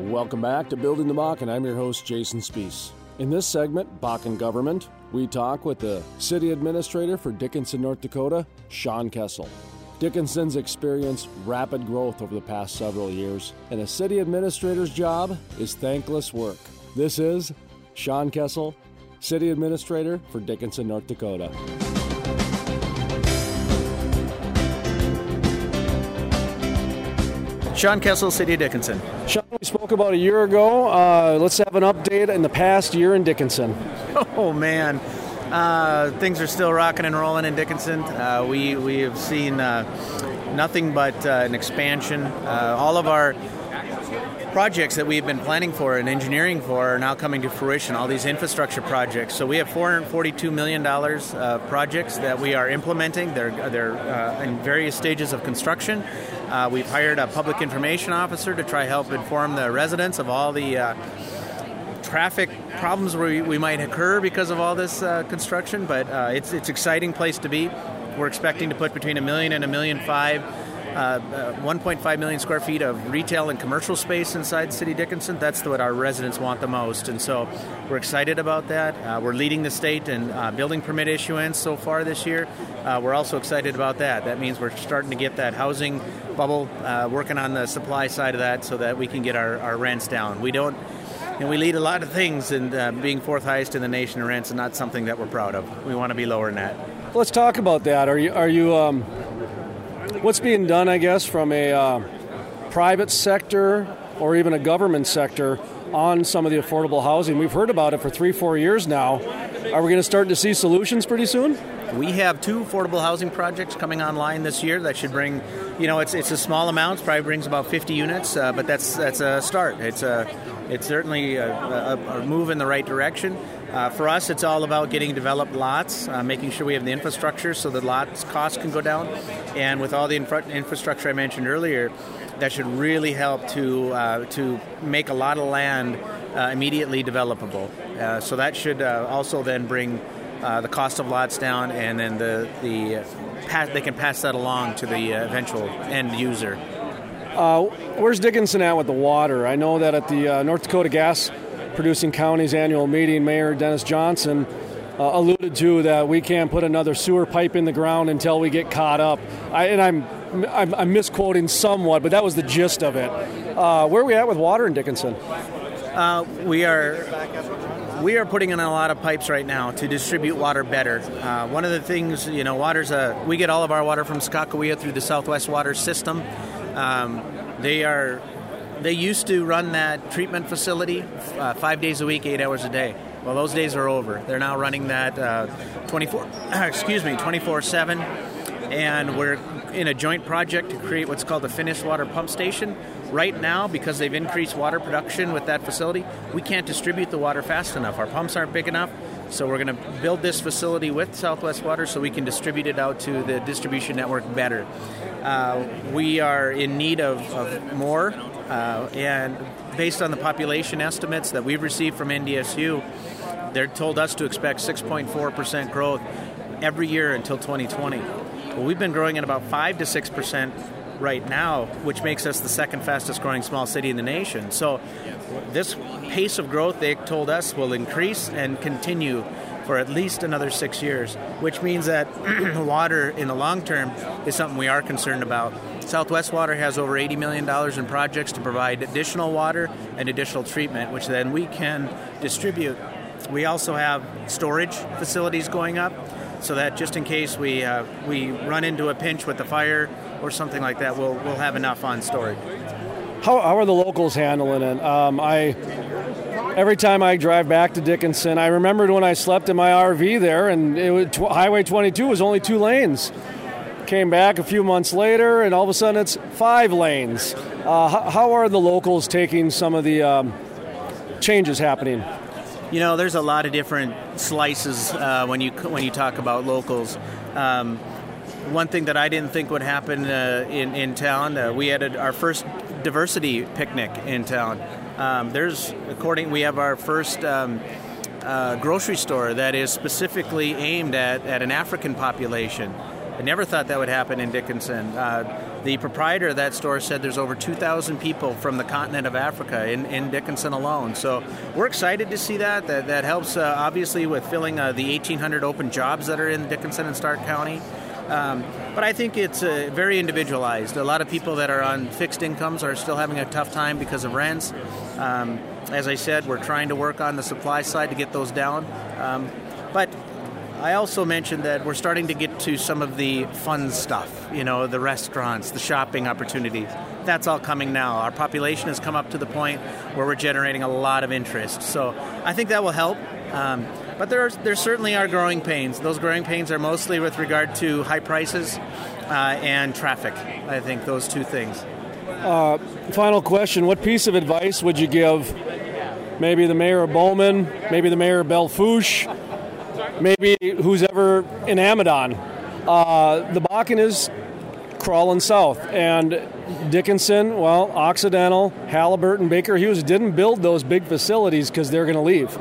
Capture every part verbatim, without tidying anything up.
Welcome back to Building the Bakken. I'm your host, Jason Spies. In this segment, Bakken Government, we talk with the City Administrator for Dickinson, North Dakota, Shawn Kessel. Dickinson's experienced rapid growth over the past several years, and a City Administrator's job is thankless work. This is Shawn Kessel, City Administrator for Dickinson, North Dakota. Shawn Kessel, City of Dickinson. Shawn, we spoke about a year ago. Uh, let's have an update in the past year in Dickinson. Oh, man. Uh, things are still rocking and rolling in Dickinson. Uh, we, we have seen uh, nothing but uh, an expansion. Uh, all of our projects that we've been planning for and engineering for are now coming to fruition, all these infrastructure projects. So we have four hundred forty-two million dollars uh, projects that we are implementing. They're, they're uh, in various stages of construction. Uh, we've hired a public information officer to try help inform the residents of all the uh, traffic problems we, we might occur because of all this uh, construction, but uh, it's it's exciting place to be. We're expecting to put between a million and a million five Uh, uh, one point five million square feet of retail and commercial space inside City Dickinson. That's what our residents want the most, and so we're excited about that. Uh, we're leading the state in uh, building permit issuance so far this year. Uh, we're also excited about that. That means we're starting to get that housing bubble, uh, working on the supply side of that so that we can get our, our rents down. We don't, and we lead a lot of things, and uh, being fourth highest in the nation in rents is not something that we're proud of. We want to be lower than that. Let's talk about that. Are you, are you, um... What's being done, I guess, from a uh, private sector or even a government sector on some of the affordable housing? We've heard about it for three, four years now. Are we going to start to see solutions pretty soon? We have two affordable housing projects coming online this year that should bring, you know, it's it's a small amount, probably brings about fifty units, uh, but that's that's a start. It's a it's certainly a, a, a move in the right direction. Uh, for us, it's all about getting developed lots, uh, making sure we have the infrastructure so the lots costs can go down, and with all the infra- infrastructure I mentioned earlier, that should really help to uh, to make a lot of land uh, immediately developable. Uh, so that should uh, also then bring Uh, the cost of lots down, and then the the uh, pass, they can pass that along to the uh, eventual end user. Uh, where's Dickinson at with the water? I know that at the uh, North Dakota Gas Producing Counties annual meeting, Mayor Dennis Johnson uh, alluded to that we can't put another sewer pipe in the ground until we get caught up. I, and I'm, I'm I'm misquoting somewhat, but that was the gist of it. Uh, where are we at with water in Dickinson? Uh, we are. We are putting in a lot of pipes right now to distribute water better. Uh, one of the things, you know, water's a, we get all of our water from Sacagawea through the Southwest Water System. Um, they are, they used to run that treatment facility uh, five days a week, eight hours a day. Well, those days are over. They're now running that uh, twenty-four, excuse me, twenty-four seven, and we're in a joint project to create what's called a finished water pump station. Right now, because they've increased water production with that facility, we can't distribute the water fast enough. Our pumps aren't big enough, so we're going to build this facility with Southwest Water so we can distribute it out to the distribution network better. Uh, we are in need of, of more, uh, and based on the population estimates that we've received from N D S U, they're told us to expect six point four percent growth every year until twenty twenty. Well, we've been growing at about five to six percent right now, which makes us the second fastest growing small city in the nation. So this pace of growth, they told us, will increase and continue for at least another six years, which means that water in the long term is something we are concerned about. Southwest Water has over eighty million dollars in projects to provide additional water and additional treatment, which then we can distribute. We also have storage facilities going up, so that just in case we uh, we run into a pinch with the fire or something like that, we'll we'll have enough on storage. How how are the locals handling it? Um, I every time I drive back to Dickinson, I remembered when I slept in my R V there, and it was tw- Highway twenty-two was only two lanes. Came back a few months later, and all of a sudden it's five lanes. Uh, how, how are the locals taking some of the um, changes happening? You know, there's a lot of different slices uh, when you when you talk about locals. Um, one thing that I didn't think would happen uh, in in town, uh, we had a, our first diversity picnic in town. Um, there's, according, we have our first um, uh, grocery store that is specifically aimed at, at an African population. I never thought that would happen in Dickinson. Uh, the proprietor of that store said there's over two thousand people from the continent of Africa in, in Dickinson alone. So we're excited to see that. That, that helps, uh, obviously, with filling uh, the eighteen hundred open jobs that are in Dickinson and Stark County. Um, but I think it's uh, very individualized. A lot of people that are on fixed incomes are still having a tough time because of rents. Um, as I said, we're trying to work on the supply side to get those down. Um, but I also mentioned that we're starting to get to some of the fun stuff, you know, the restaurants, the shopping opportunities. That's all coming now. Our population has come up to the point where we're generating a lot of interest. So I think that will help. Um, But there, are, there certainly are growing pains. Those growing pains are mostly with regard to high prices uh, and traffic. I think those two things. Uh, final question. What piece of advice would you give maybe the mayor of Bowman, maybe the mayor of Belle Fourche, maybe who's ever in Amadon? Uh, the Bakken is crawling south. And Dickinson, well, Occidental, Halliburton, Baker Hughes didn't build those big facilities because they're going to leave.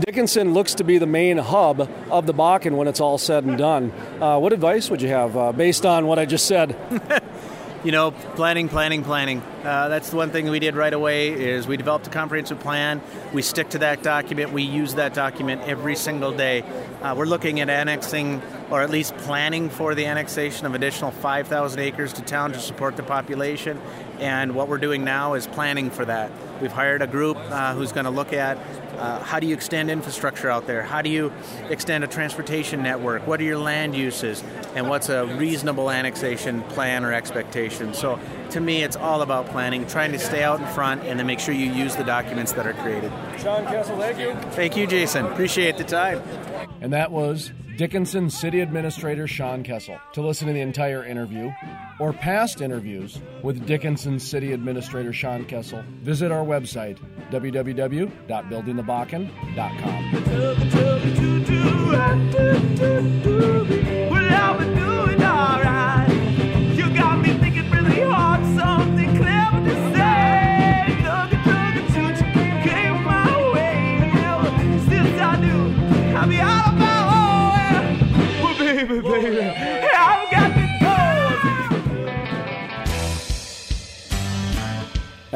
Dickinson looks to be the main hub of the Bakken when it's all said and done. Uh, what advice would you have uh, based on what I just said? You know, planning, planning, planning. Uh, that's the one thing we did right away is we developed a comprehensive plan. We stick to that document. We use that document every single day. Uh, we're looking at annexing or at least planning for the annexation of additional five thousand acres to town to support the population. And what we're doing now is planning for that. We've hired a group uh, who's going to look at Uh, how do you extend infrastructure out there? How do you extend a transportation network? What are your land uses? And what's a reasonable annexation plan or expectation? So to me, it's all about planning, trying to stay out in front, and then make sure you use the documents that are created. Shawn Kessel, thank you. Thank you, Jason. Appreciate the time. And that was Dickinson City Administrator Shawn Kessel. To listen to the entire interview or past interviews with Dickinson City Administrator Shawn Kessel, visit our website, w w w dot building the bakken dot com. Well, I've been doing all right. You got me thinking really hard, something clever to say. Came my way, and since I knew I'd be out of my baby, baby, hey, I've got the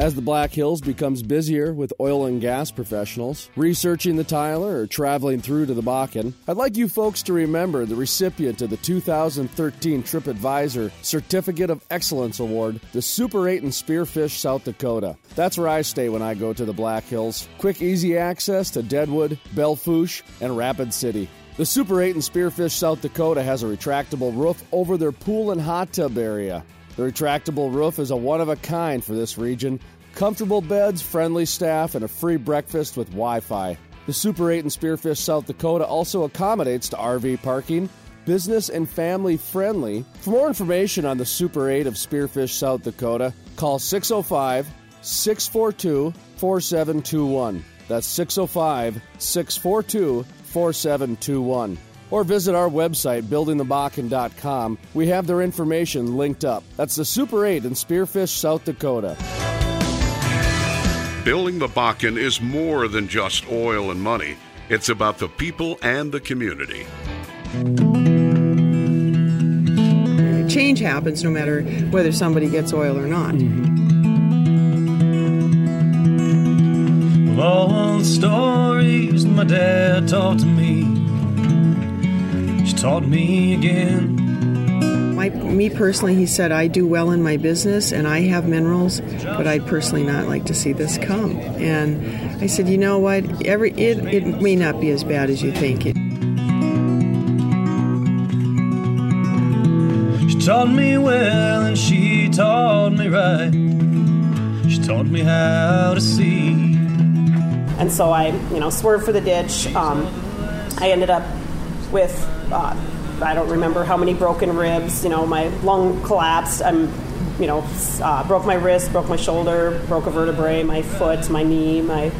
As the Black Hills becomes busier with oil and gas professionals, researching the Tyler or traveling through to the Bakken, I'd like you folks to remember the recipient of the two thousand thirteen TripAdvisor Certificate of Excellence Award, the Super eight in Spearfish, South Dakota. That's where I stay when I go to the Black Hills. Quick, easy access to Deadwood, Belle Fourche, and Rapid City. The Super eight in Spearfish, South Dakota has a retractable roof over their pool and hot tub area. The retractable roof is a one-of-a-kind for this region. Comfortable beds, friendly staff, and a free breakfast with Wi-Fi. The Super eight in Spearfish, South Dakota also accommodates to R V parking, business and family friendly. For more information on the Super eight of Spearfish, South Dakota, call six oh five, six four two, four seven two one. That's six oh five, six four two, four seven two one. Or visit our website, building the bakken dot com. We have their information linked up. That's the Super eight in Spearfish, South Dakota. Building the Bakken is more than just oil and money. It's about the people and the community. Change happens no matter whether somebody gets oil or not. Mm-hmm. Well, all the stories my dad taught to me, she taught me again. My, me personally, he said, I do well in my business and I have minerals, but I'd personally not like to see this come. And I said, you know what, Every it, it may not be as bad as you think. It. She taught me well and she taught me right. She taught me how to see. And so I, you know, swerved for the ditch. Um, I ended up with, uh, I don't remember how many broken ribs. You know, my lung collapsed. I'm, you know, uh, broke my wrist, broke my shoulder, broke a vertebrae, my foot, my knee, my.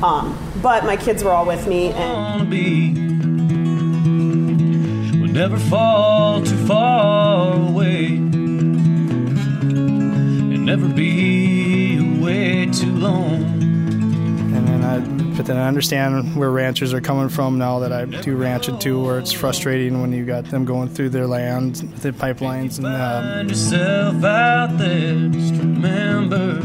Um, but my kids were all with me, and we'll never fall too far away, and never be away too long. Uh, but then I understand where ranchers are coming from now that I do ranching too, where it's frustrating when you got them going through their land, the pipelines, and um, find yourself out there, just remember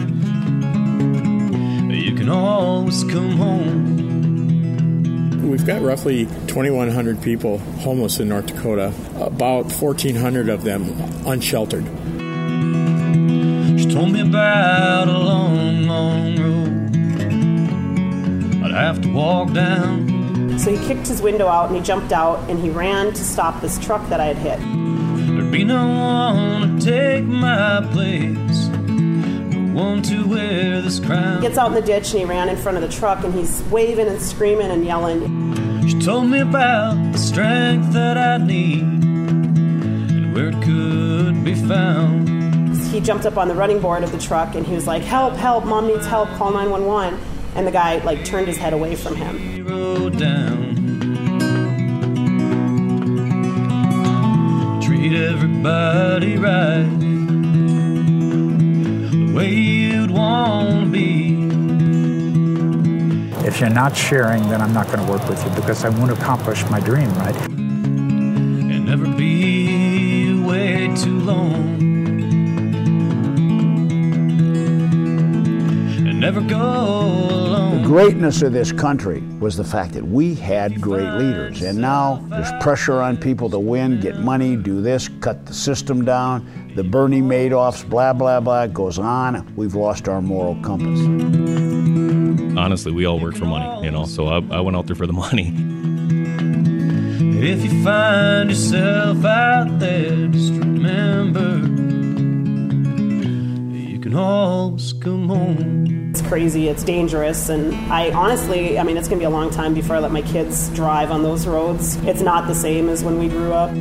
you can always come home. We've got roughly twenty-one hundred people homeless in North Dakota, about fourteen hundred of them unsheltered. She told me about a long, long road have to walk down. So he kicked his window out and he jumped out and he ran to stop this truck that I had hit. There'd be no one to take my place, no one to wear this crown. He gets out in the ditch and he ran in front of the truck and he's waving and screaming and yelling. She told me about the strength that I need and where it could be found. He jumped up on the running board of the truck and he was like, help, help, mom needs help, call nine one one. And the guy, like, turned his head away from him. Treat everybody right, the way you'd want to be. If you're not sharing, then I'm not going to work with you because I won't accomplish my dream, right? And never be away too long. Never go alone. The greatness of this country was the fact that we had great leaders, and now there's pressure on people to win, get money, do this, cut the system down, the Bernie Madoffs, blah, blah, blah, goes on. We've lost our moral compass. Honestly, we all work for money, you know, so I, I went out there for the money. If you find yourself out there, just remember you can always come home. It's crazy, it's dangerous, and I honestly, I mean, it's going to be a long time before I let my kids drive on those roads. It's not the same as when we grew up.